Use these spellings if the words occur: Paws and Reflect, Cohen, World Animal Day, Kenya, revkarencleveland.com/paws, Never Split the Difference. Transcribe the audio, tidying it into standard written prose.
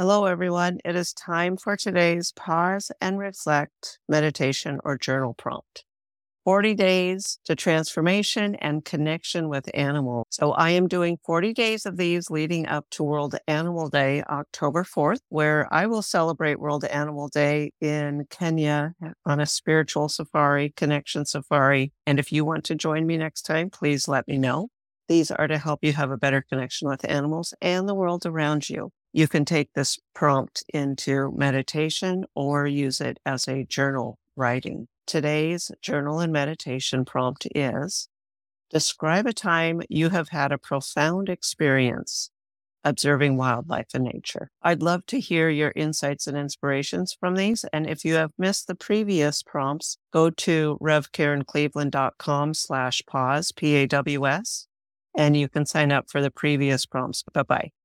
Hello, everyone. It is time for today's Paws and Reflect meditation or journal prompt. 40 days to transformation and connection with animals. So I am doing 40 days of these leading up to World Animal Day, October 4th, where I will celebrate World Animal Day in Kenya on a spiritual safari, connection safari. And if you want to join me next time, please let me know. These are to help you have a better connection with animals and the world around you. You can take this prompt into meditation or use it as a journal writing. Today's journal and meditation prompt is, describe a time you have had a profound experience observing wildlife and nature. I'd love to hear your insights and inspirations from these. And if you have missed the previous prompts, go to revkarencleveland.com/paws, Paws, and you can sign up for the previous prompts. Bye-bye.